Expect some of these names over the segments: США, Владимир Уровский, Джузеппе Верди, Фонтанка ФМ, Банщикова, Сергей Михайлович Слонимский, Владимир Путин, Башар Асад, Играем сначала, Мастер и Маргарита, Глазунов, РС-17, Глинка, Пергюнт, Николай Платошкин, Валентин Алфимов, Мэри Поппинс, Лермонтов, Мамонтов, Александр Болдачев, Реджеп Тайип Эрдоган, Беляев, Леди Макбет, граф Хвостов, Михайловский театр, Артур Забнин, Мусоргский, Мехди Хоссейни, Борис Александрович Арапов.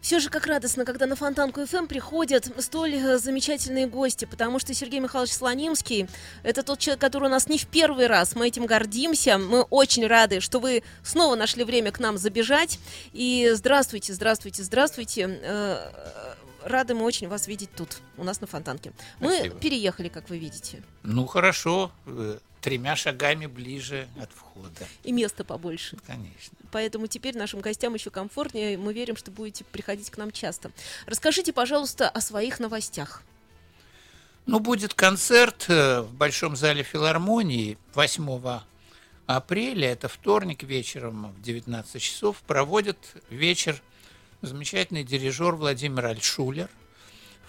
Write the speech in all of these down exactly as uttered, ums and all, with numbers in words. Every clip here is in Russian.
Все же как радостно, когда на Фонтанку эф эм приходят столь замечательные гости, потому что Сергей Михайлович Слонимский – это тот человек, который у нас не в первый раз, мы этим гордимся, мы очень рады, что вы снова нашли время к нам забежать, и здравствуйте, здравствуйте, здравствуйте, рады мы очень вас видеть тут, у нас на Фонтанке. Мы Спасибо. Переехали, как вы видите. Ну, хорошо. Тремя шагами ближе от входа. И места побольше. Конечно. Поэтому теперь нашим гостям еще комфортнее. Мы верим, что будете приходить к нам часто. Расскажите, пожалуйста, о своих новостях. Ну, будет концерт в Большом зале филармонии восьмого апреля. Это вторник вечером в девятнадцать часов. Проводит вечер замечательный дирижер Владимир Альшулер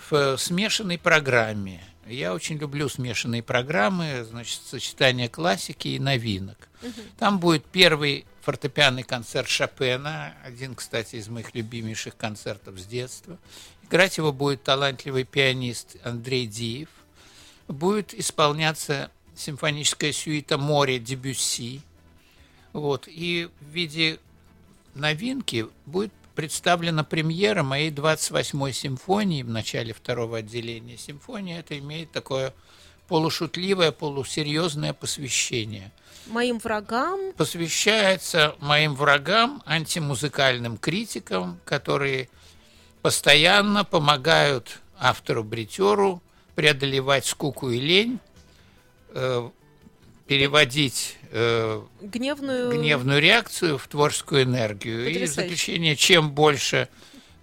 в смешанной программе. Я очень люблю смешанные программы, значит, сочетание классики и новинок. Угу. Там будет первый фортепианный концерт Шопена, один, кстати, из моих любимейших концертов с детства. Играть его будет талантливый пианист Андрей Диев. Будет исполняться симфоническая сюита «Море» Дебюсси. Вот. И в виде новинки будет представлена премьера моей двадцать восьмой симфонии в начале второго отделения. Симфония это имеет такое полушутливое, полусерьезное посвящение. Моим врагам? Посвящается моим врагам, антимузыкальным критикам, которые постоянно помогают автору-бритеру преодолевать скуку и лень, э, переводить э, гневную... гневную реакцию в творческую энергию. Потрясающе. И в заключение, чем больше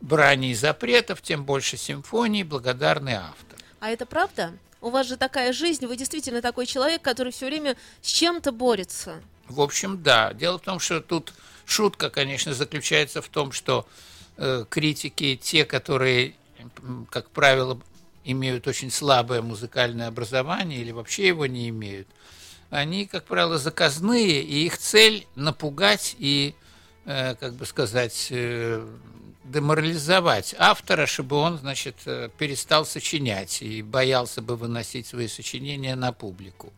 брани и запретов, тем больше симфоний, благодарный автор. А это правда? У вас же такая жизнь, вы действительно такой человек, который все время с чем-то борется. В общем, да. Дело в том, что тут шутка, конечно, заключается в том, что э, критики, те, которые, как правило, имеют очень слабое музыкальное образование или вообще его не имеют, они, как правило, заказные, и их цель напугать и, э, как бы сказать, э, деморализовать автора, чтобы он, значит, перестал сочинять и боялся бы выносить свои сочинения на публику.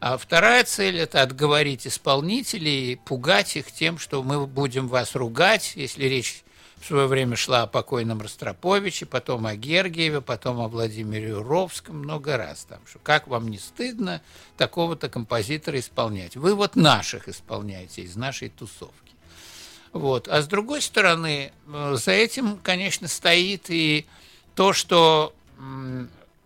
А вторая цель – это отговорить исполнителей и пугать их тем, что мы будем вас ругать, если речь в свое время шла о покойном Ростроповиче, потом о Гергиеве, потом о Владимире Уровском, много раз там, что как вам не стыдно такого-то композитора исполнять? Вы вот наших исполняете, из нашей тусовки. Вот. А с другой стороны, за этим, конечно, стоит и то, что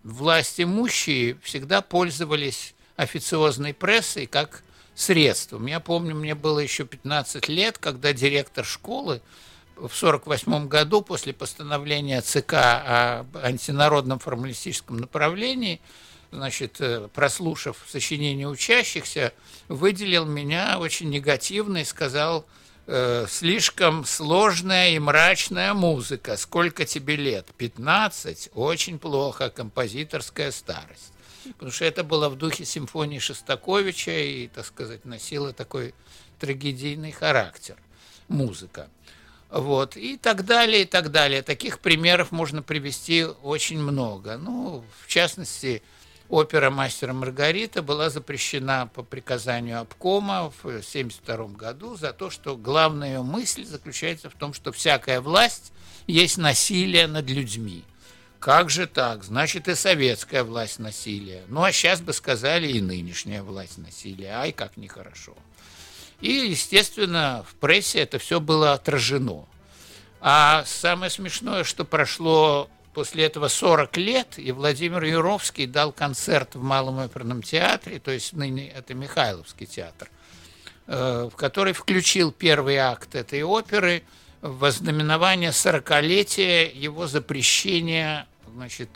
власть имущие всегда пользовались официозной прессой как средством. Я помню, мне было еще пятнадцать лет, когда директор школы в сорок восьмом году после постановления ЦК о антинародном формалистическом направлении, значит, прослушав сочинение учащихся, выделил меня очень негативно и сказал: слишком сложная и мрачная музыка. Сколько тебе лет? пятнадцать. Очень плохо. Композиторская старость. Потому что это было в духе симфонии Шостаковича и, так сказать, носило такой трагедийный характер музыка. Вот, и так далее, и так далее. Таких примеров можно привести очень много. Ну, в частности, опера «Мастер и Маргарита» была запрещена по приказанию обкома в семьдесят втором году за то, что главная ее мысль заключается в том, что всякая власть есть насилие над людьми. Как же так? Значит, и советская власть насилие. Ну, а сейчас бы сказали, и нынешняя власть насилие. Ай, как нехорошо. И, естественно, в прессе это все было отражено. А самое смешное, что прошло после этого сорок лет, и Владимир Юровский дал концерт в Малом оперном театре, то есть ныне это Михайловский театр, в который включил первый акт этой оперы в ознаменование сорокалетия его запрещения, значит,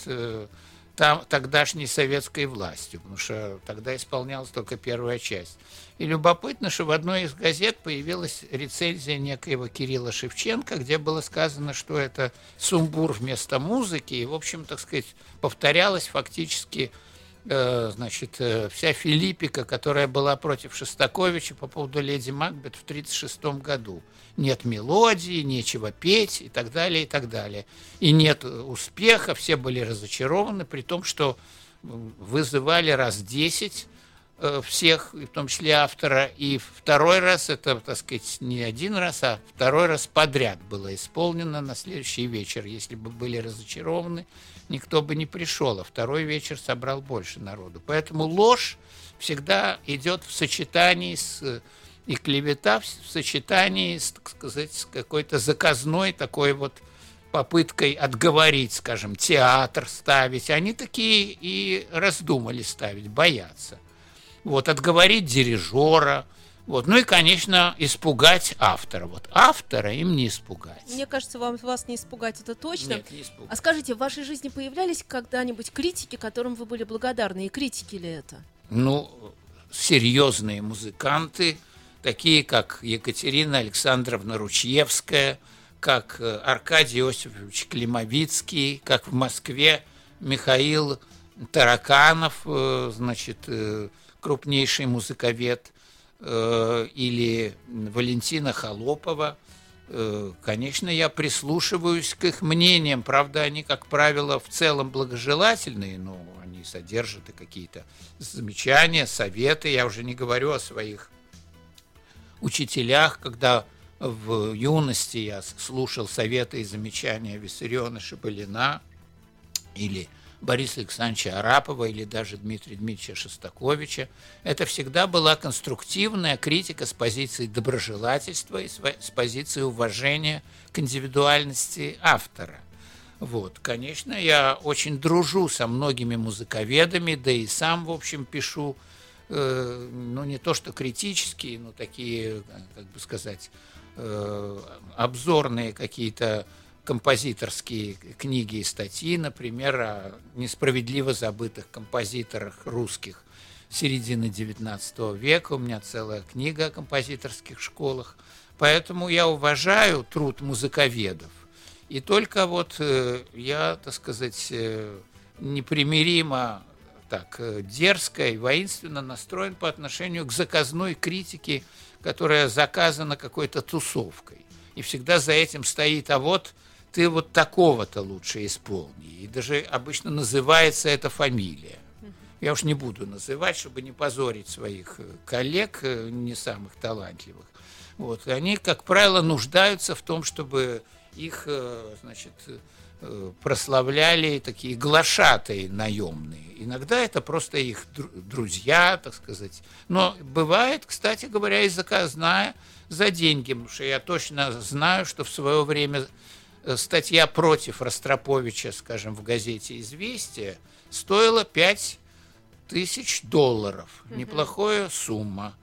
Там, тогдашней советской властью, потому что тогда исполнялась только первая часть. И любопытно, что в одной из газет появилась рецензия некоего Кирилла Шевченко, где было сказано, что это сумбур вместо музыки, и, в общем, так сказать, повторялось фактически значит, вся филиппика, которая была против Шостаковича по поводу «Леди Макбет» в тысяча девятьсот тридцать шестом году. Нет мелодии, нечего петь и так далее, и так далее. И нет успеха, все были разочарованы, при том, что вызывали раз десять всех, в том числе автора, и второй раз, это, так сказать, не один раз, а второй раз подряд было исполнено на следующий вечер. Если бы были разочарованы, никто бы не пришел, а второй вечер собрал больше народу. Поэтому ложь всегда идет в сочетании с... и клевета в сочетании с, так сказать, с какой-то заказной такой вот попыткой отговорить, скажем, театр ставить. Они такие и раздумали ставить, боятся. Вот, отговорить дирижера, вот, ну и, конечно, испугать автора. Вот автора им не испугать. Мне кажется, вам, вас не испугать, это точно. Нет, не испугать. А скажите, в вашей жизни появлялись когда-нибудь критики, которым вы были благодарны? И критики ли это? Ну, серьезные музыканты, такие как Екатерина Александровна Ручьевская, как Аркадий Иосифович Климовицкий, как в Москве Михаил Тараканов, значит, крупнейший музыковед, или Валентина Холопова. Конечно, я прислушиваюсь к их мнениям, правда, они, как правило, в целом благожелательные, но они содержат и какие-то замечания, советы. Я уже не говорю о своих учителях, когда в юности я слушал советы и замечания Виссариона Шебалина или Бориса Александровича Арапова, или даже Дмитрия Дмитриевича Шостаковича. Это всегда была конструктивная критика с позиции доброжелательства и с позиции уважения к индивидуальности автора. Вот, конечно, я очень дружу со многими музыковедами, да и сам, в общем, пишу, ну, не то что критические, но такие, как бы сказать, обзорные какие-то композиторские книги и статьи, например, о несправедливо забытых композиторах русских середины девятнадцатого века. У меня целая книга о композиторских школах. Поэтому я уважаю труд музыковедов. И только вот я, так сказать, непримиримо так дерзко и воинственно настроен по отношению к заказной критике, которая заказана какой-то тусовкой. И всегда за этим стоит: а вот ты вот такого-то лучше исполни. И даже обычно называется эта фамилия. Я уж не буду называть, чтобы не позорить своих коллег, не самых талантливых. Вот. И они, как правило, нуждаются в том, чтобы их, значит, прославляли такие глашатаи наемные. Иногда это просто их друзья, так сказать. Но бывает, кстати говоря, и заказная за деньги, потому что я точно знаю, что в свое время статья против Ростроповича, скажем, в газете «Известия» стоила пять тысяч долларов. Mm-hmm. Неплохая сумма.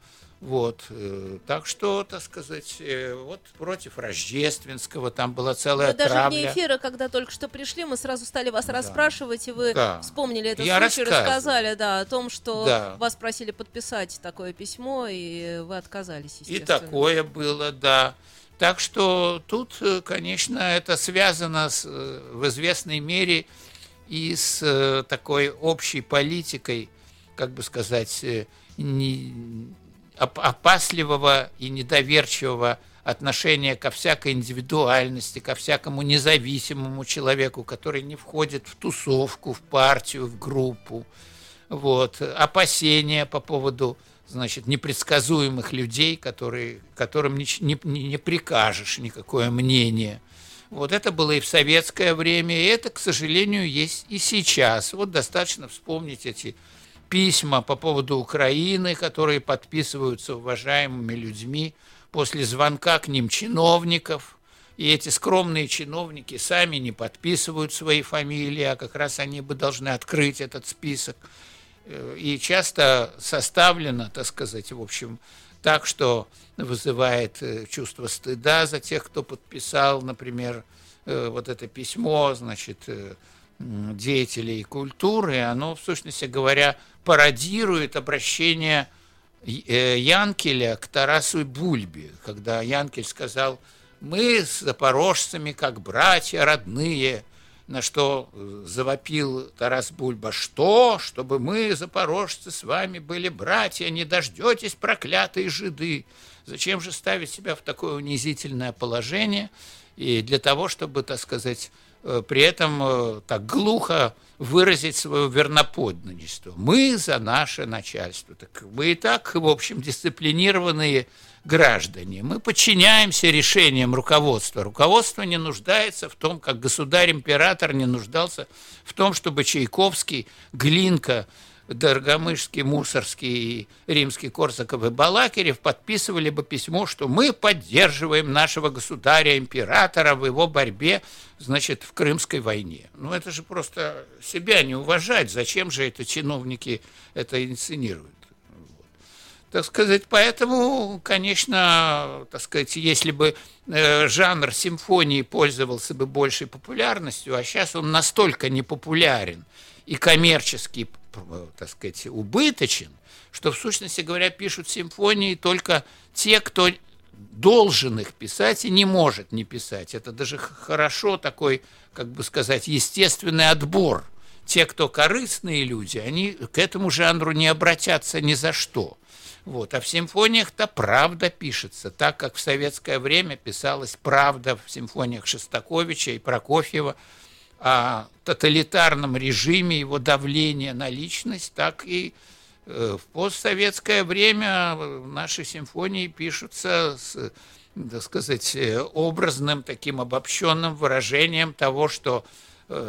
Вот, так что, так сказать, вот против Рождественского там была целая травля. Даже вне эфира, когда только что пришли, мы сразу стали вас да. расспрашивать, и вы да. вспомнили этот Я случай, рассказали да, о том, что да. вас просили подписать такое письмо, и вы отказались, естественно. И такое было, да. Так что тут, конечно, это связано с, в известной мере и с такой общей политикой, как бы сказать, не... опасливого и недоверчивого отношения ко всякой индивидуальности, ко всякому независимому человеку, который не входит в тусовку, в партию, в группу. Вот. Опасения по поводу, значит, непредсказуемых людей, которые, которым не, не, не прикажешь никакое мнение. Вот это было и в советское время, и это, к сожалению, есть и сейчас. Вот достаточно вспомнить эти письма по поводу Украины, которые подписываются уважаемыми людьми после звонка к ним чиновников. И эти скромные чиновники сами не подписывают свои фамилии, а как раз они бы должны открыть этот список. И часто составлено, так сказать, в общем, так, что вызывает чувство стыда за тех, кто подписал, например, вот это письмо, значит, деятелей культуры. Оно, в сущности говоря, пародирует обращение Янкеля к Тарасу и Бульбе, когда Янкель сказал: «Мы с запорожцами, как братья родные, на что завопил Тарас Бульба: «Что? Чтобы мы, запорожцы, с вами были братья, не дождетесь, проклятые жиды! Зачем же ставить себя в такое унизительное положение?» И для того, чтобы, так сказать, при этом так глухо выразить свое верноподданничество. Мы за наше начальство. Так мы и так, в общем, дисциплинированные граждане. Мы подчиняемся решениям руководства. Руководство не нуждается в том, как государь-император не нуждался в том, чтобы Чайковский, Глинка, Дорогомышский, Мусоргский, Римский-Корсаков и Балакирев подписывали бы письмо, что мы поддерживаем нашего государя-императора в его борьбе, значит, в Крымской войне. Ну, это же просто себя не уважать. Зачем же это чиновники это инсценируют? Вот. Так сказать, поэтому, конечно, так сказать, если бы жанр симфонии пользовался бы большей популярностью, а сейчас он настолько непопулярен и коммерчески, так сказать, убыточен, что, в сущности говоря, пишут симфонии только те, кто должен их писать и не может не писать. Это даже хорошо такой, как бы сказать, естественный отбор. Те, кто корыстные люди, они к этому жанру не обратятся ни за что. Вот. А в симфониях-то правда пишется, так как в советское время писалась правда в симфониях Шостаковича и Прокофьева, о тоталитарном режиме, его давления на личность, так и в постсоветское время наши симфонии пишутся с, так сказать, образным, таким обобщенным выражением того, что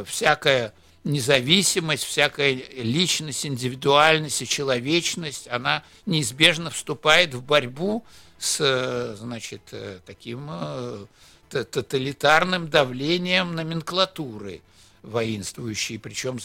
всякая независимость, всякая личность, индивидуальность и человечность, она неизбежно вступает в борьбу с, значит, таким тоталитарным давлением номенклатуры воинствующей, причем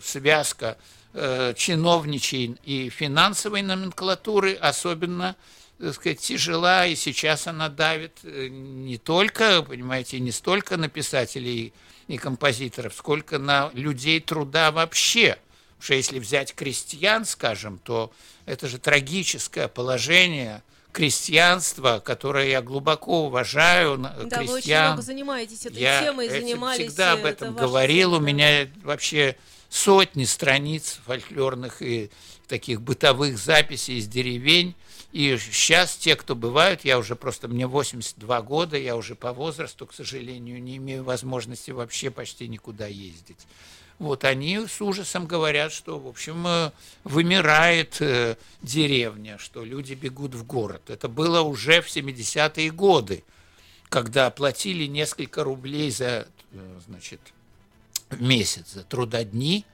связка чиновничьей и финансовой номенклатуры особенно, так сказать, тяжела, и сейчас она давит не только, понимаете, не столько на писателей и композиторов, сколько на людей труда вообще. Потому что если взять крестьян, скажем, то это же трагическое положение крестьянство, которое я глубоко уважаю, да, крестьян. Да, вы очень много занимаетесь этой я темой, этим занимались. Я всегда об этом это говорил, у меня вообще сотни страниц фольклорных и таких бытовых записей из деревень, и сейчас те, кто бывают, я уже просто, мне восемьдесят два года, я уже по возрасту, к сожалению, не имею возможности вообще почти никуда ездить. Вот они с ужасом говорят, что, в общем, вымирает деревня, что люди бегут в город. Это было уже в семидесятые годы, когда платили несколько рублей за, значит, в месяц за трудодни,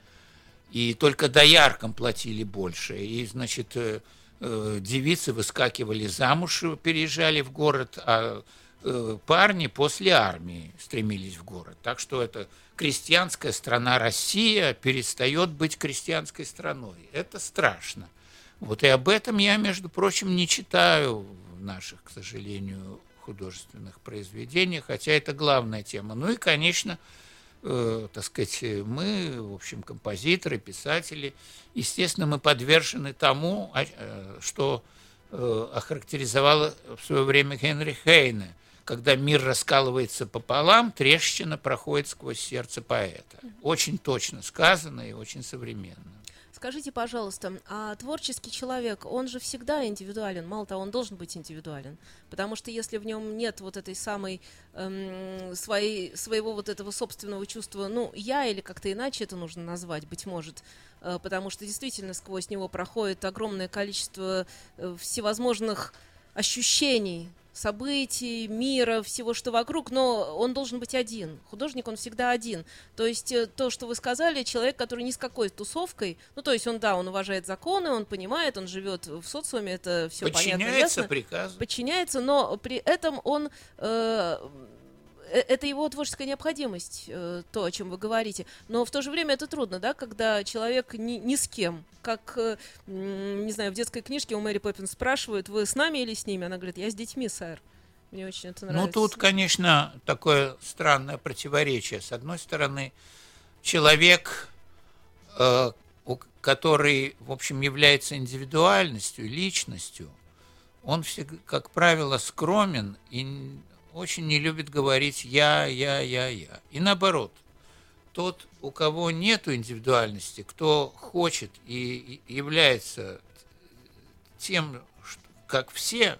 и только дояркам платили больше. И, значит, девицы выскакивали замуж, переезжали в город, а парни после армии стремились в город. Так что это крестьянская страна Россия перестает быть крестьянской страной. Это страшно. Вот и об этом я, между прочим, не читаю в наших, к сожалению, художественных произведениях, хотя это главная тема. Ну и, конечно, э, так сказать, мы, в общем, композиторы, писатели, естественно, мы подвержены тому, э, что э, охарактеризовал в свое время Генрих Хейне: когда мир раскалывается пополам, трещина проходит сквозь сердце поэта. Очень точно сказано и очень современно. Скажите, пожалуйста, а творческий человек, он же всегда индивидуален, мало того, он должен быть индивидуален, потому что если в нем нет вот этой самой, эм, своей, своего вот этого собственного чувства, ну, я или как-то иначе это нужно назвать, быть может, э, потому что действительно сквозь него проходит огромное количество э, всевозможных ощущений, событий, мира, всего, что вокруг, но он должен быть один. Художник, он всегда один. То есть то, что вы сказали, человек, который ни с какой тусовкой, ну, то есть он, да, он уважает законы, он понимает, он живет в социуме, это все понятно, ясно. Подчиняется приказу. Подчиняется, но при этом он... Э- Это его творческая необходимость, то, о чем вы говорите. Но в то же время это трудно, да, когда человек ни, ни с кем. Как, не знаю, в детской книжке у Мэри Поппинс спрашивают: вы с нами или с ними? Она говорит: я с детьми, сэр. Мне очень это нравится. Ну, тут, конечно, такое странное противоречие. С одной стороны, человек, который, в общем, является индивидуальностью, личностью, он всегда, как правило, скромен и очень не любит говорить «я, я, я, я». И наоборот, тот, у кого нет индивидуальности, кто хочет и является тем, как все,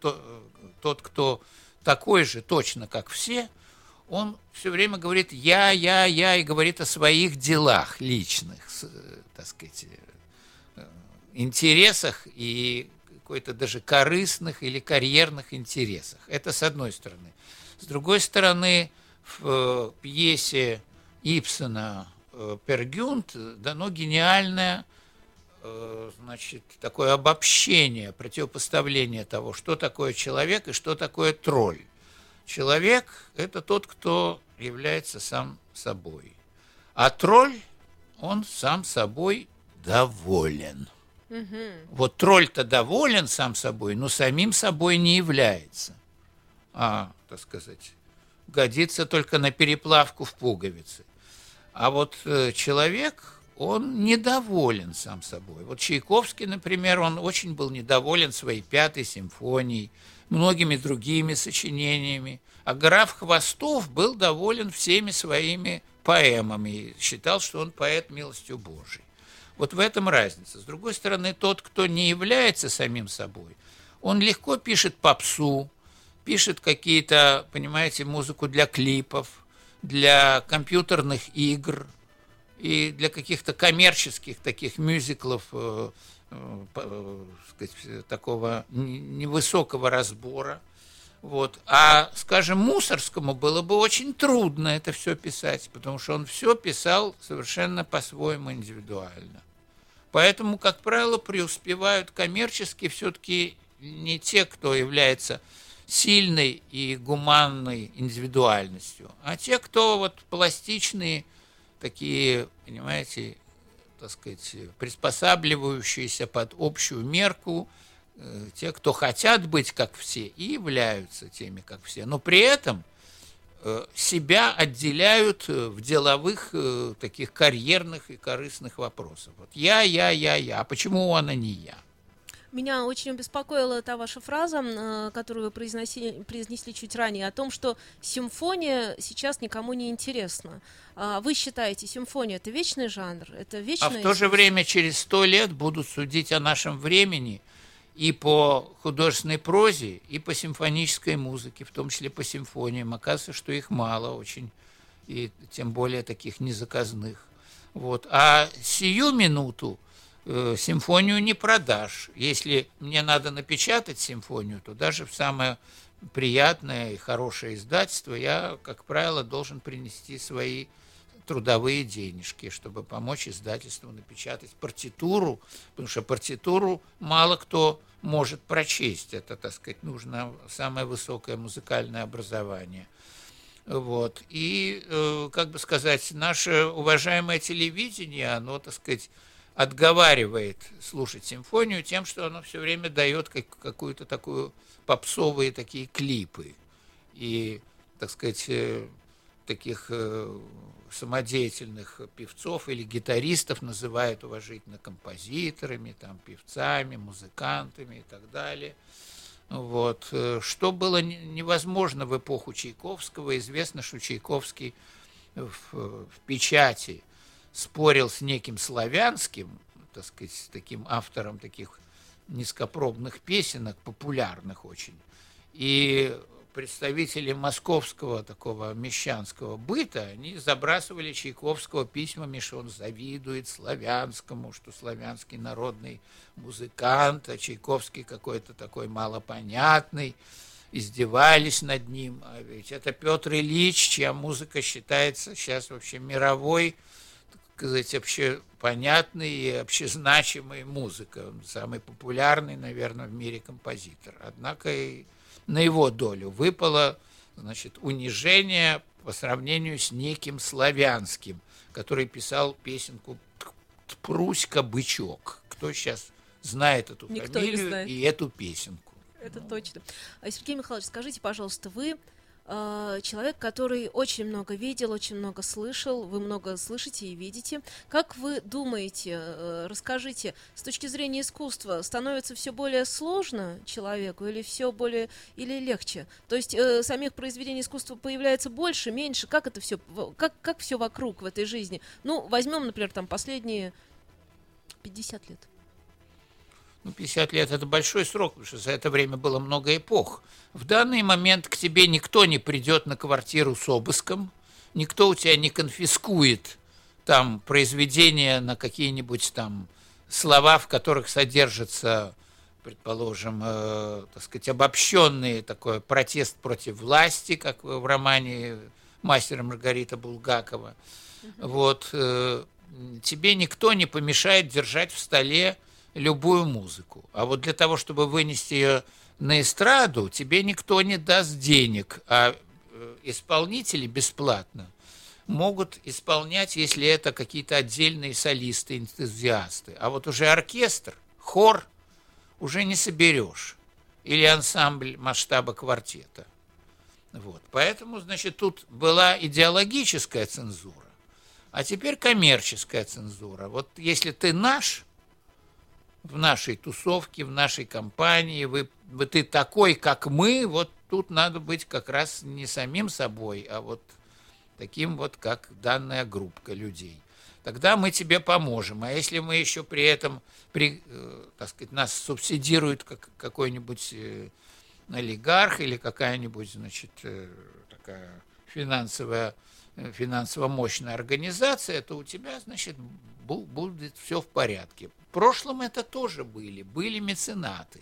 тот, кто такой же точно, как все, он все время говорит «я, я, я» и говорит о своих делах личных, так сказать, интересах и какой-то даже корыстных или карьерных интересах. Это с одной стороны. С другой стороны, в пьесе Ибсена «Пергюнт» дано гениальное, значит, такое обобщение, противопоставление того, что такое человек и что такое тролль. Человек – это тот, кто является сам собой. А тролль, он сам собой доволен. Mm-hmm. Вот тролль-то доволен сам собой, но самим собой не является. А, так сказать, годится только на переплавку в пуговице. А вот человек, он недоволен сам собой. Вот Чайковский, например, он очень был недоволен своей пятой симфонией, многими другими сочинениями. А граф Хвостов был доволен всеми своими поэмами и считал, что он поэт милостью Божией. Вот в этом разница. С другой стороны, тот, кто не является самим собой, он легко пишет попсу, пишет какие-то, понимаете, музыку для клипов, для компьютерных игр и для каких-то коммерческих таких мюзиклов, сказать, такого невысокого разбора. Вот. А, скажем, Мусоргскому было бы очень трудно это все писать, потому что он все писал совершенно по-своему индивидуально. Поэтому, как правило, преуспевают коммерчески все-таки не те, кто является сильной и гуманной индивидуальностью, а те, кто вот пластичные, такие, понимаете, так сказать, приспосабливающиеся под общую мерку, те, кто хотят быть как все и являются теми, как все, но при этом себя отделяют в деловых таких карьерных и корыстных вопросах. Вот я, я, я, я. А почему она не я? Меня очень беспокоила та ваша фраза, которую вы произнесли, произнесли чуть ранее, о том, что симфония сейчас никому не интересна. Вы считаете, симфония – это вечный жанр? Это вечный... А в то же время через сто лет будут судить о нашем времени и по художественной прозе, и по симфонической музыке, в том числе по симфониям. Оказывается, что их мало очень, и тем более таких незаказных. Вот. А сию минуту симфонию не продашь. Если мне надо напечатать симфонию, то даже в самое приятное и хорошее издательство я, как правило, должен принести свои трудовые денежки, чтобы помочь издательству напечатать партитуру, потому что партитуру мало кто может прочесть. Это, так сказать, нужно самое высокое музыкальное образование. Вот. И, как бы сказать, наше уважаемое телевидение, оно, так сказать, отговаривает слушать симфонию тем, что оно все время дает как, какую-то такую попсовые такие клипы и, так сказать, таких самодеятельных певцов или гитаристов называют уважительно композиторами, там, певцами, музыкантами и так далее. Вот. Что было невозможно в эпоху Чайковского. Известно, что Чайковский в, в печати спорил с неким Славянским, так сказать, с таким автором таких низкопробных песенок, популярных очень, и представители московского такого мещанского быта, они забрасывали Чайковского письмами, что он завидует Славянскому, что Славянский народный музыкант, а Чайковский какой-то такой малопонятный, издевались над ним. А ведь это Петр Ильич, чья музыка считается сейчас вообще мировой, сказать, общепонятной и общезначимой музыкой. Он самый популярный, наверное, в мире композитор. Однако и на его долю выпало, значит, унижение по сравнению с неким Славянским, который писал песенку «Тпруська-бычок». Кто сейчас знает эту Никто фамилию знает. И эту песенку? Это ну. Точно. Сергей Михайлович, скажите, пожалуйста, вы э, человек, который очень много видел, очень много слышал, вы много слышите и видите. Как вы думаете, э, расскажите, с точки зрения искусства, становится все более сложно человеку или все более или легче? То есть э, самих произведений искусства появляется больше, меньше? Как это все, как, как все вокруг в этой жизни? Ну, возьмем, например, там последние пятьдесят лет. Ну, пятьдесят лет – это большой срок, потому что за это время было много эпох. В данный момент к тебе никто не придет на квартиру с обыском, никто у тебя не конфискует там произведения на какие-нибудь там слова, в которых содержится, предположим, э, так сказать, обобщенный такой протест против власти, как в романе «Мастера и Маргарита» Булгакова. Mm-hmm. Вот, э, тебе никто не помешает держать в столе любую музыку. А вот для того, чтобы вынести ее на эстраду, тебе никто не даст денег, а исполнители бесплатно могут исполнять, если это какие-то отдельные солисты, энтузиасты. А вот уже оркестр, хор уже не соберешь. Или ансамбль масштаба квартета. Вот. Поэтому, значит, тут была идеологическая цензура, а теперь коммерческая цензура. Вот если ты наш, в нашей тусовке, в нашей компании, вы, вы, ты такой, как мы, вот тут надо быть как раз не самим собой, а вот таким вот, как данная группа людей. Тогда мы тебе поможем. А если мы еще при этом, при, так сказать, нас субсидирует как, какой-нибудь олигарх или какая-нибудь, значит, такая финансовая, финансово-мощная организация, то у тебя, значит, будет все в порядке. В прошлом это тоже были, были меценаты.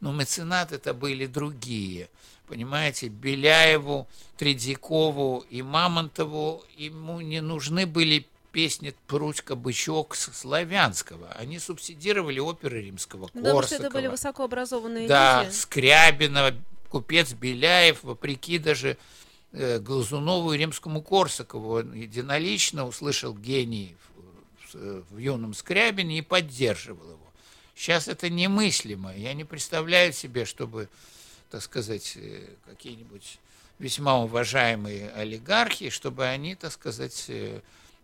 Но меценаты-то были другие. Понимаете, Беляеву, Тредякову и Мамонтову ему не нужны были песни «Прутька-бычок» Славянского. Они субсидировали оперы Римского-Корсакова. Потому что это были высокообразованные да, люди. Да, Скрябина, купец Беляев, вопреки даже Глазунову и Римскому-Корсакову. Он единолично услышал гений в юном Скрябине и поддерживал его. Сейчас это немыслимо. Я не представляю себе, чтобы, так сказать, какие-нибудь весьма уважаемые олигархи, чтобы они, так сказать,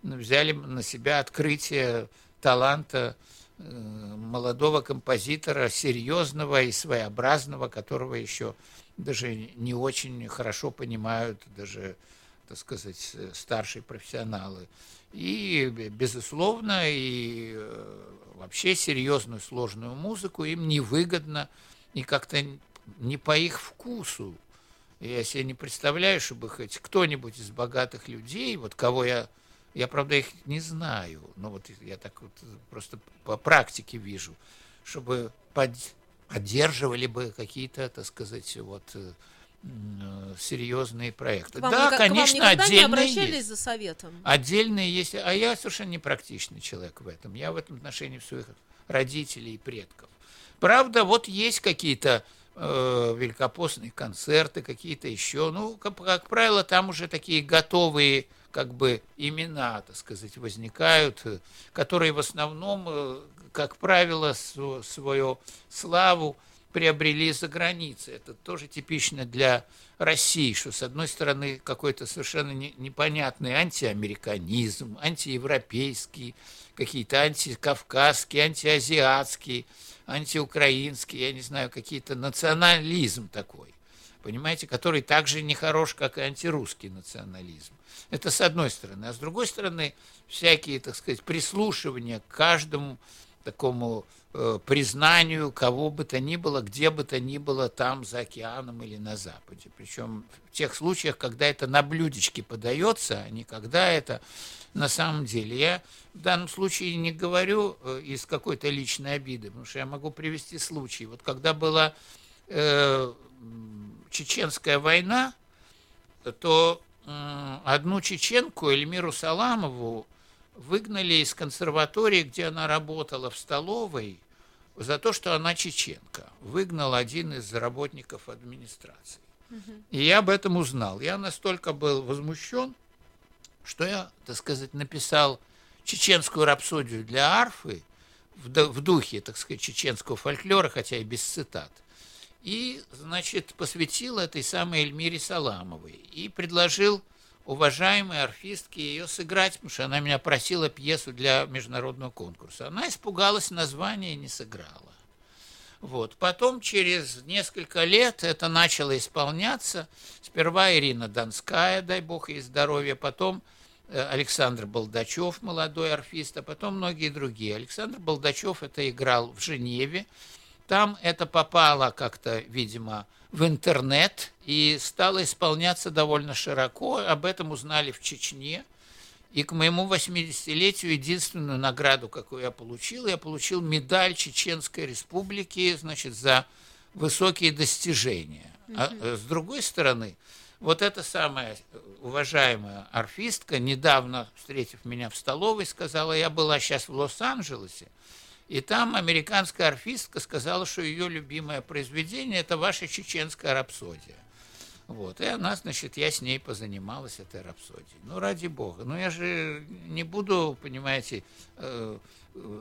взяли на себя открытие таланта молодого композитора, серьезного и своеобразного, которого еще даже не очень хорошо понимают даже, так сказать, старшие профессионалы. И, безусловно, и вообще серьезную сложную музыку им невыгодно и как-то не по их вкусу. Я себе не представляю, чтобы хоть кто-нибудь из богатых людей, вот кого я, я, правда, их не знаю, но вот я так вот просто по практике вижу, чтобы под, поддерживали бы какие-то, так сказать, вот серьезные проекты. Вам да, никак, конечно, отдельные есть. За советом? Отдельные есть. А я совершенно непрактичный человек в этом. Я в этом отношении своих родителей и предков. Правда, вот есть какие-то э, великопостные концерты, какие-то еще. Ну, как, как правило, там уже такие готовые как бы имена, так сказать, возникают, которые в основном, как правило, свою, свою славу приобрели за границей. Это тоже типично для России, что, с одной стороны, какой-то совершенно не, непонятный антиамериканизм, антиевропейский, какие-то антикавказские, антиазиатские, антиукраинские, я не знаю, какие-то национализм такой, понимаете, который также нехорош, как и антирусский национализм. Это с одной стороны. А с другой стороны, всякие, так сказать, прислушивания к каждому такому э, признанию кого бы то ни было, где бы то ни было, там, за океаном или на Западе. Причем в тех случаях, когда это на блюдечке подается, а не когда это на самом деле. Я в данном случае не говорю э, из какой-то личной обиды, потому что я могу привести случай. Вот когда была э, Чеченская война, то э, одну чеченку, Эльмиру Саламову, выгнали из консерватории, где она работала, в столовой, за то, что она чеченка. Выгнал один из работников администрации. Угу. И я об этом узнал. Я настолько был возмущен, что я, так сказать, написал чеченскую рапсодию для арфы в духе, так сказать, чеченского фольклора, хотя и без цитат. и, значит, посвятил этой самой Эльмире Саламовой и предложил уважаемой арфистке ее сыграть, потому что она меня просила пьесу для международного конкурса. Она испугалась названия и не сыграла. Вот. Потом через несколько лет это начало исполняться. Сперва Ирина Донская, дай бог ей здоровья, потом Александр Болдачев, молодой арфист, а потом многие другие. Александр Болдачев это играл в Женеве. Там это попало как-то, видимо, в интернет и стало исполняться довольно широко. Об этом узнали в Чечне. И к моему восьмидесятилетию единственную награду, какую я получил, я получил медаль Чеченской Республики, значит, за высокие достижения. Mm-hmm. А с другой стороны, вот эта самая уважаемая арфистка, недавно встретив меня в столовой, сказала, я была сейчас в Лос-Анджелесе, и там американская арфистка сказала, что ее любимое произведение – это ваша чеченская рапсодия. Вот. И она, значит, я с ней позанималась этой рапсодией. Ну, ради бога. Ну, я же не буду, понимаете, э, э,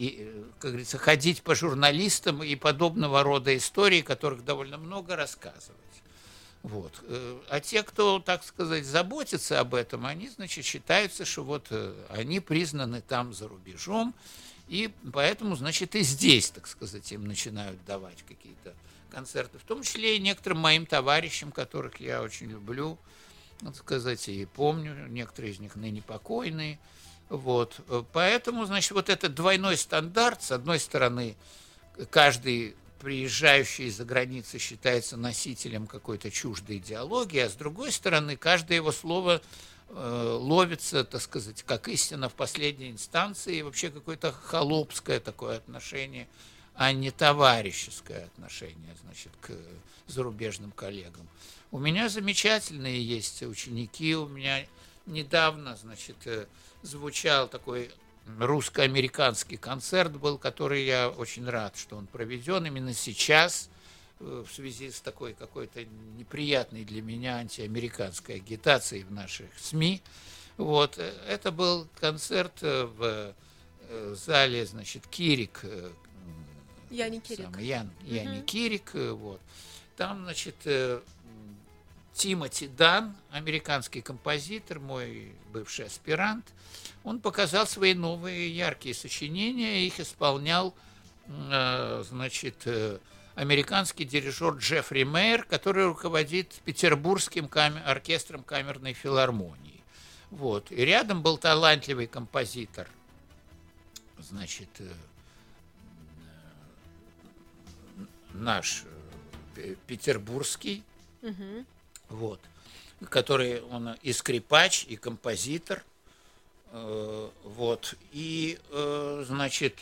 э, как говорится, ходить по журналистам и подобного рода истории, которых довольно много рассказывать. Вот. А те, кто, так сказать, заботится об этом, они, значит, считаются, что вот они признаны там за рубежом, и поэтому, значит, и здесь, так сказать, им начинают давать какие-то концерты, в том числе и некоторым моим товарищам, которых я очень люблю, так сказать, и помню, некоторые из них ныне покойные. Вот. Поэтому, значит, вот этот двойной стандарт, с одной стороны, каждый приезжающий из-за границы считается носителем какой-то чуждой идеологии, а с другой стороны, каждое его слово ловится, так сказать, как истина в последней инстанции, и вообще какое-то холопское такое отношение, а не товарищеское отношение, значит, к зарубежным коллегам. У меня замечательные есть ученики, у меня недавно, значит, звучал такой русско-американский концерт был, который я очень рад, что он проведен именно сейчас, в связи с такой какой-то неприятной для меня антиамериканской агитацией в наших СМИ. Вот. Это был концерт в зале, значит, Кирик. Я не Кирик. Сам, я, я угу. не Кирик. Вот. Там, значит, Тимоти Дан, американский композитор, мой бывший аспирант, он показал свои новые яркие сочинения, их исполнял, значит, американский дирижер Джеффри Мейер, который руководит Петербургским камер... оркестром камерной филармонии. Вот. И рядом был талантливый композитор, значит, наш петербургский, угу. вот, который он и скрипач, и композитор. Вот. И, значит,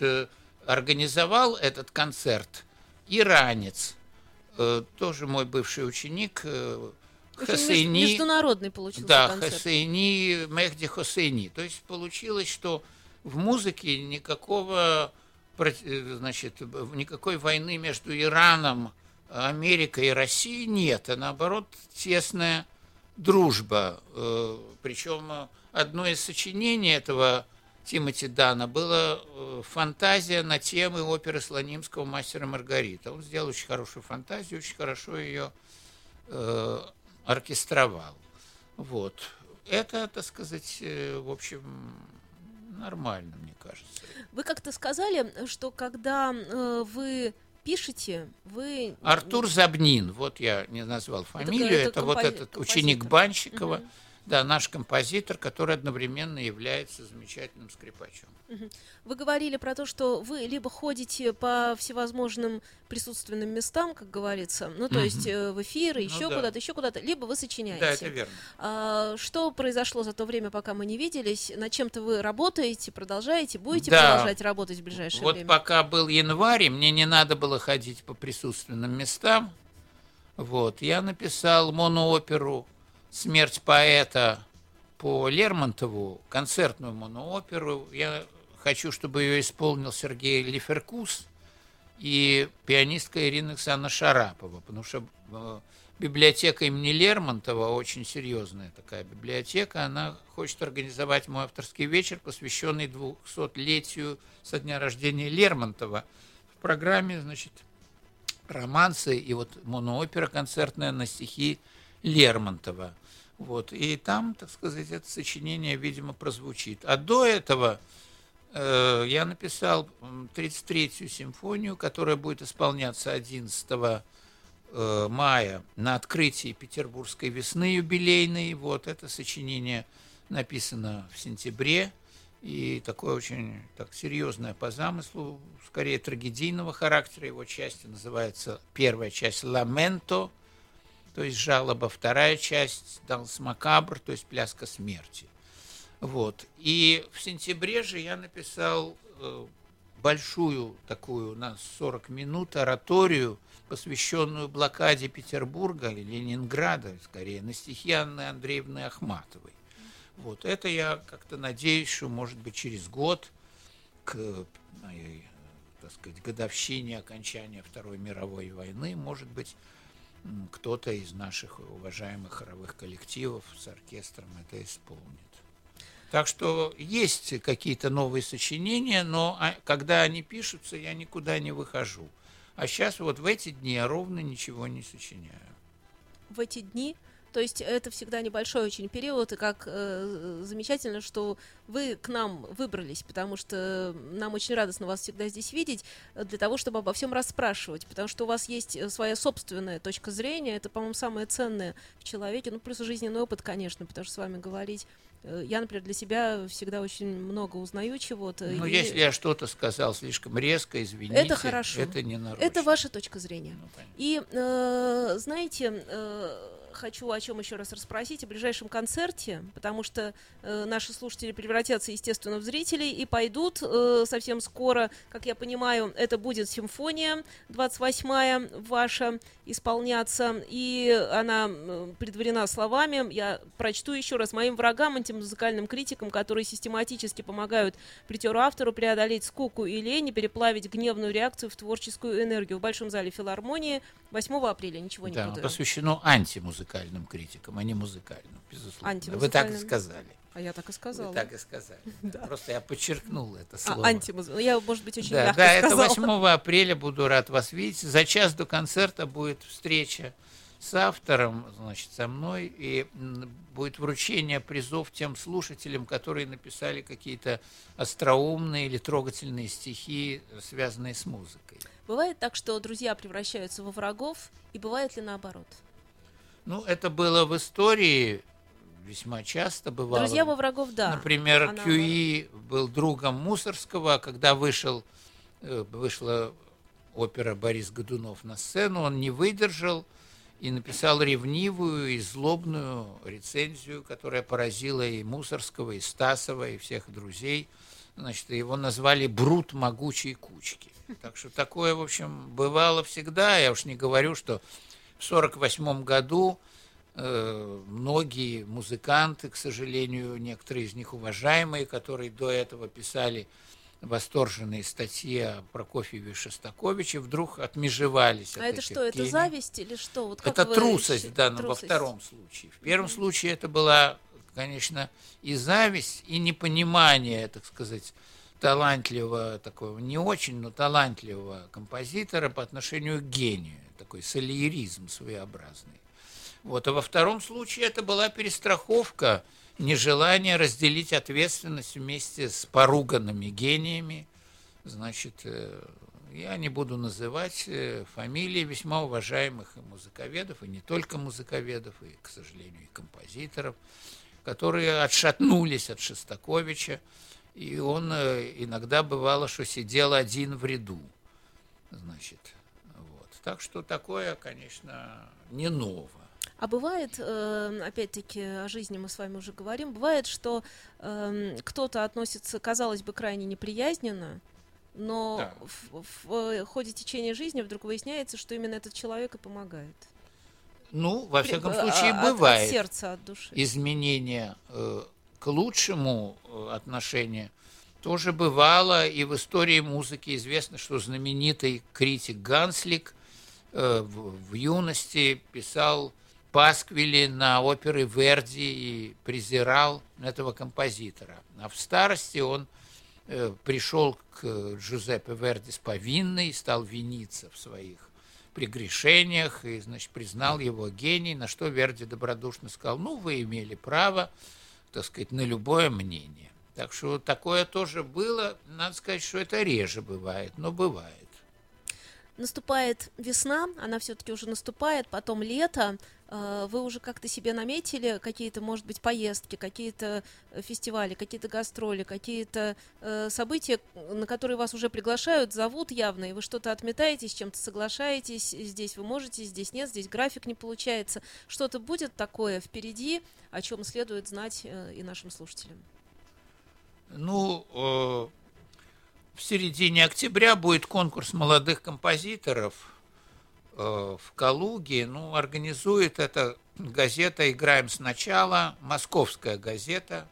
организовал этот концерт иранец, тоже мой бывший ученик, Хоссейни. Международный получился да, концерт. Да, Хоссейни, Мехди Хоссейни. То есть получилось, что в музыке никакого, значит, никакой войны между Ираном, Америкой и Россией нет, а наоборот тесная дружба. Причем одно из сочинений этого Тимоти Дана была фантазия на темы оперы Слонимского «Мастера и Маргарита». Он сделал очень хорошую фантазию, очень хорошо ее э, оркестровал. Вот. Это, так сказать, в общем, нормально, мне кажется. Вы как-то сказали, что когда э, вы пишете, вы... Артур Забнин, вот я не назвал фамилию, это, это, это компози... вот этот композитор. Ученик Банщикова. Угу. Да, наш композитор, который одновременно является замечательным скрипачом. Вы говорили про то, что вы либо ходите по всевозможным присутственным местам, как говорится, ну, то mm-hmm. есть в эфиры, еще ну, да. куда-то, еще куда-то, либо вы сочиняете. Да, это верно. А что произошло за то время, пока мы не виделись? Над чем-то вы работаете, продолжаете, будете да. продолжать работать в ближайшее вот время? Вот пока был январь, мне не надо было ходить по присутственным местам. Вот, я написал монооперу «Смерть поэта» по Лермонтову, концертную монооперу. Я хочу, чтобы ее исполнил Сергей Лиферкус и пианистка Ирина Александровна Шарапова, потому что библиотека имени Лермонтова, очень серьезная такая библиотека, она хочет организовать мой авторский вечер, посвященный двухсотлетию со дня рождения Лермонтова в программе, значит, романсы и вот моноопера концертная на стихи Лермонтова. Вот. И там, так сказать, это сочинение, видимо, прозвучит. А до этого э, я написал тридцать третью симфонию, которая будет исполняться одиннадцатого мая на открытии Петербургской весны юбилейной. Вот это сочинение написано в сентябре. И такое очень так, серьезное по замыслу, скорее трагедийного характера. Его часть называется, первая часть «Ламенто», то есть «Жалоба», вторая часть «Данс Макабр», то есть «Пляска смерти». Вот. И в сентябре же я написал большую такую, на сорок минут, ораторию, посвященную блокаде Петербурга или Ленинграда, скорее, на стихи Анны Андреевны Ахматовой. Вот это я как-то надеюсь, что, может быть, через год к моей, так сказать, годовщине окончания Второй мировой войны, может быть, кто-то из наших уважаемых хоровых коллективов с оркестром это исполнит. Так что есть какие-то новые сочинения, но когда они пишутся, я никуда не выхожу. А сейчас вот в эти дни я ровно ничего не сочиняю. В эти дни... То есть это всегда небольшой очень период, и как э, замечательно, что вы к нам выбрались, потому что нам очень радостно вас всегда здесь видеть, для того, чтобы обо всем расспрашивать, потому что у вас есть своя собственная точка зрения, это, по-моему, самое ценное в человеке, ну, плюс жизненный опыт, конечно, потому что с вами говорить... Я, например, для себя всегда очень много узнаю чего-то. Ну, и... если я что-то сказал слишком резко, извините. Это хорошо. Это не нарочно. Это ваша точка зрения. Ну, и, э, знаете... Э, хочу о чем еще раз расспросить, о ближайшем концерте, потому что э, наши слушатели превратятся, естественно, в зрителей и пойдут э, совсем скоро. Как я понимаю, это будет симфония двадцать восьмая ваша исполняться, и она предварена словами, я прочту еще раз: моим врагам, антимузыкальным критикам, которые систематически помогают притеру автору преодолеть скуку и лень, переплавить гневную реакцию в творческую энергию. В Большом зале филармонии восьмого апреля, ничего не путаю. Да, посвящено антимузыкальному. Музыкальным критикам, а не музыкальным, безусловно. Вы так и сказали. А я так и сказала. Вы так и сказали. Да. Да. Просто я подчеркнул это слово. А, антимузыка. Я, может быть, очень да, мягко да, сказала. Да, это восьмого апреля. Буду рад вас видеть. За час до концерта будет встреча с автором, значит, со мной, и будет вручение призов тем слушателям, которые написали какие-то остроумные или трогательные стихи, связанные с музыкой. Бывает так, что друзья превращаются во врагов, и бывает ли наоборот? Ну, это было в истории, весьма часто бывало. Друзья во врагов, да. Например, Она... Кюи был другом Мусоргского, а когда вышел, вышла опера «Борис Годунов» на сцену, он не выдержал и написал ревнивую и злобную рецензию, которая поразила и Мусоргского, и Стасова, и всех друзей. Значит, его назвали «Брут могучей кучки». Так что такое, в общем, бывало всегда. Я уж не говорю, что... В сорок восьмом году э, многие музыканты, к сожалению, некоторые из них уважаемые, которые до этого писали восторженные статьи о Прокофьеве и Шостаковиче, вдруг отмежевались а от это этих что, гений. Это зависть или что? Вот как это вы трусость, в данном, трусость во втором случае. В первом mm-hmm. случае это была, конечно, и зависть, и непонимание, так сказать, талантливого, такого не очень, но талантливого композитора по отношению к гению. Такой солиеризм своеобразный. Вот. А во втором случае это была перестраховка, нежелание разделить ответственность вместе с поруганными гениями. Значит, я не буду называть фамилии весьма уважаемых и музыковедов, и не только музыковедов, и, к сожалению, и композиторов, которые отшатнулись от Шостаковича. И он иногда бывало, что сидел один в ряду. Значит, вот. Так что такое, конечно, не ново. А бывает, опять-таки, о жизни мы с вами уже говорим, бывает, что кто-то относится, казалось бы, крайне неприязненно, но да. в, в, в ходе течения жизни вдруг выясняется, что именно этот человек и помогает. Ну, во всяком При, случае, от, бывает. От сердца, от души. Изменения... к лучшему отношение тоже бывало, и в истории музыки известно, что знаменитый критик Ганслик э, в, в юности писал пасквили на оперы Верди и презирал этого композитора. А в старости он э, пришел к Джузеппе Верди с повинной, стал виниться в своих прегрешениях и, значит, признал его гений, на что Верди добродушно сказал: ну, вы имели право, так сказать, на любое мнение. Так что такое тоже было. Надо сказать, что это реже бывает, но бывает. Наступает весна, она все-таки уже наступает, потом лето. Вы уже как-то себе наметили какие-то, может быть, поездки, какие-то фестивали, какие-то гастроли, какие-то события, на которые вас уже приглашают, зовут явно, и вы что-то отметаете, с чем-то соглашаетесь, здесь вы можете, здесь нет, здесь график не получается. Что-то будет такое впереди, о чем следует знать и нашим слушателям? Ну, э, в середине октября будет конкурс молодых композиторов э, в Калуге. Ну, организует это газета «Играем сначала», московская газета.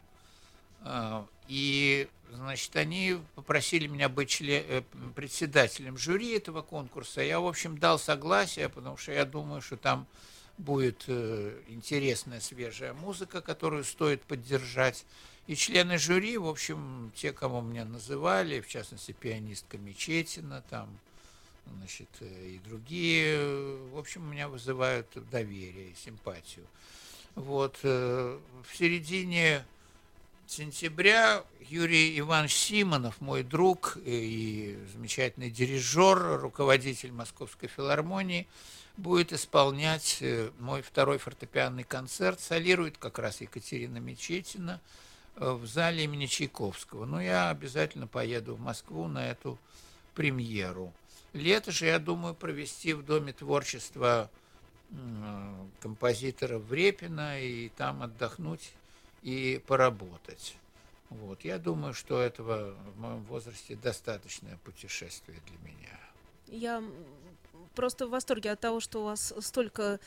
Э, и, значит, они попросили меня быть член, э, председателем жюри этого конкурса. Я, в общем, дал согласие, потому что я думаю, что там будет э, интересная, свежая музыка, которую стоит поддержать. И члены жюри, в общем, те, кому меня называли, в частности, пианистка Мечетина, там, значит, и другие, в общем, меня вызывают доверие и симпатию. Вот. В середине сентября Юрий Иванович Симонов, мой друг и замечательный дирижер, руководитель Московской филармонии, будет исполнять мой второй фортепианный концерт. Солирует как раз Екатерина Мечетина в зале имени Чайковского. Но я обязательно поеду в Москву на эту премьеру. Лето же, я думаю, провести в Доме творчества композиторов Врепина и там отдохнуть и поработать. Вот. Я думаю, что этого в моем возрасте достаточное путешествие для меня. Я просто в восторге от того, что у вас столько...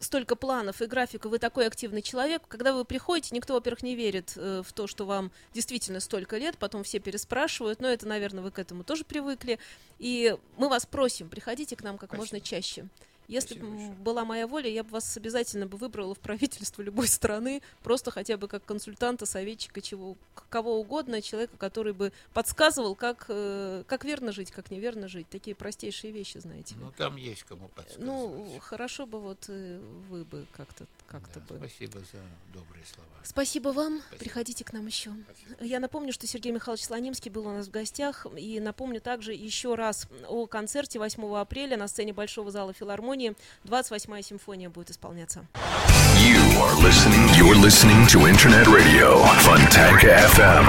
столько планов и графика, вы такой активный человек. Когда вы приходите, никто, во-первых, не верит э, в то, что вам действительно столько лет, потом все переспрашивают, но это, наверное, вы к этому тоже привыкли. И мы вас просим, приходите к нам как Спасибо. Можно чаще. Если бы была моя воля, я бы вас обязательно бы выбрала в правительство любой страны, просто хотя бы как консультанта, советчика, чего, кого угодно, человека, который бы подсказывал, как, э, как верно жить, как неверно жить. Такие простейшие вещи, знаете. Ну, там есть кому подсказывать. Ну, хорошо бы вот вы бы как-то, как-то да, бы. Спасибо за добрые слова. Спасибо вам. Спасибо. Приходите к нам еще. Спасибо. Я напомню, что Сергей Михайлович Слонимский был у нас в гостях. И напомню также еще раз о концерте восьмого апреля на сцене Большого зала филармонии. двадцать восьмая симфония будет исполняться. You are listening, you're listening to Internet Radio Fontanka эф эм.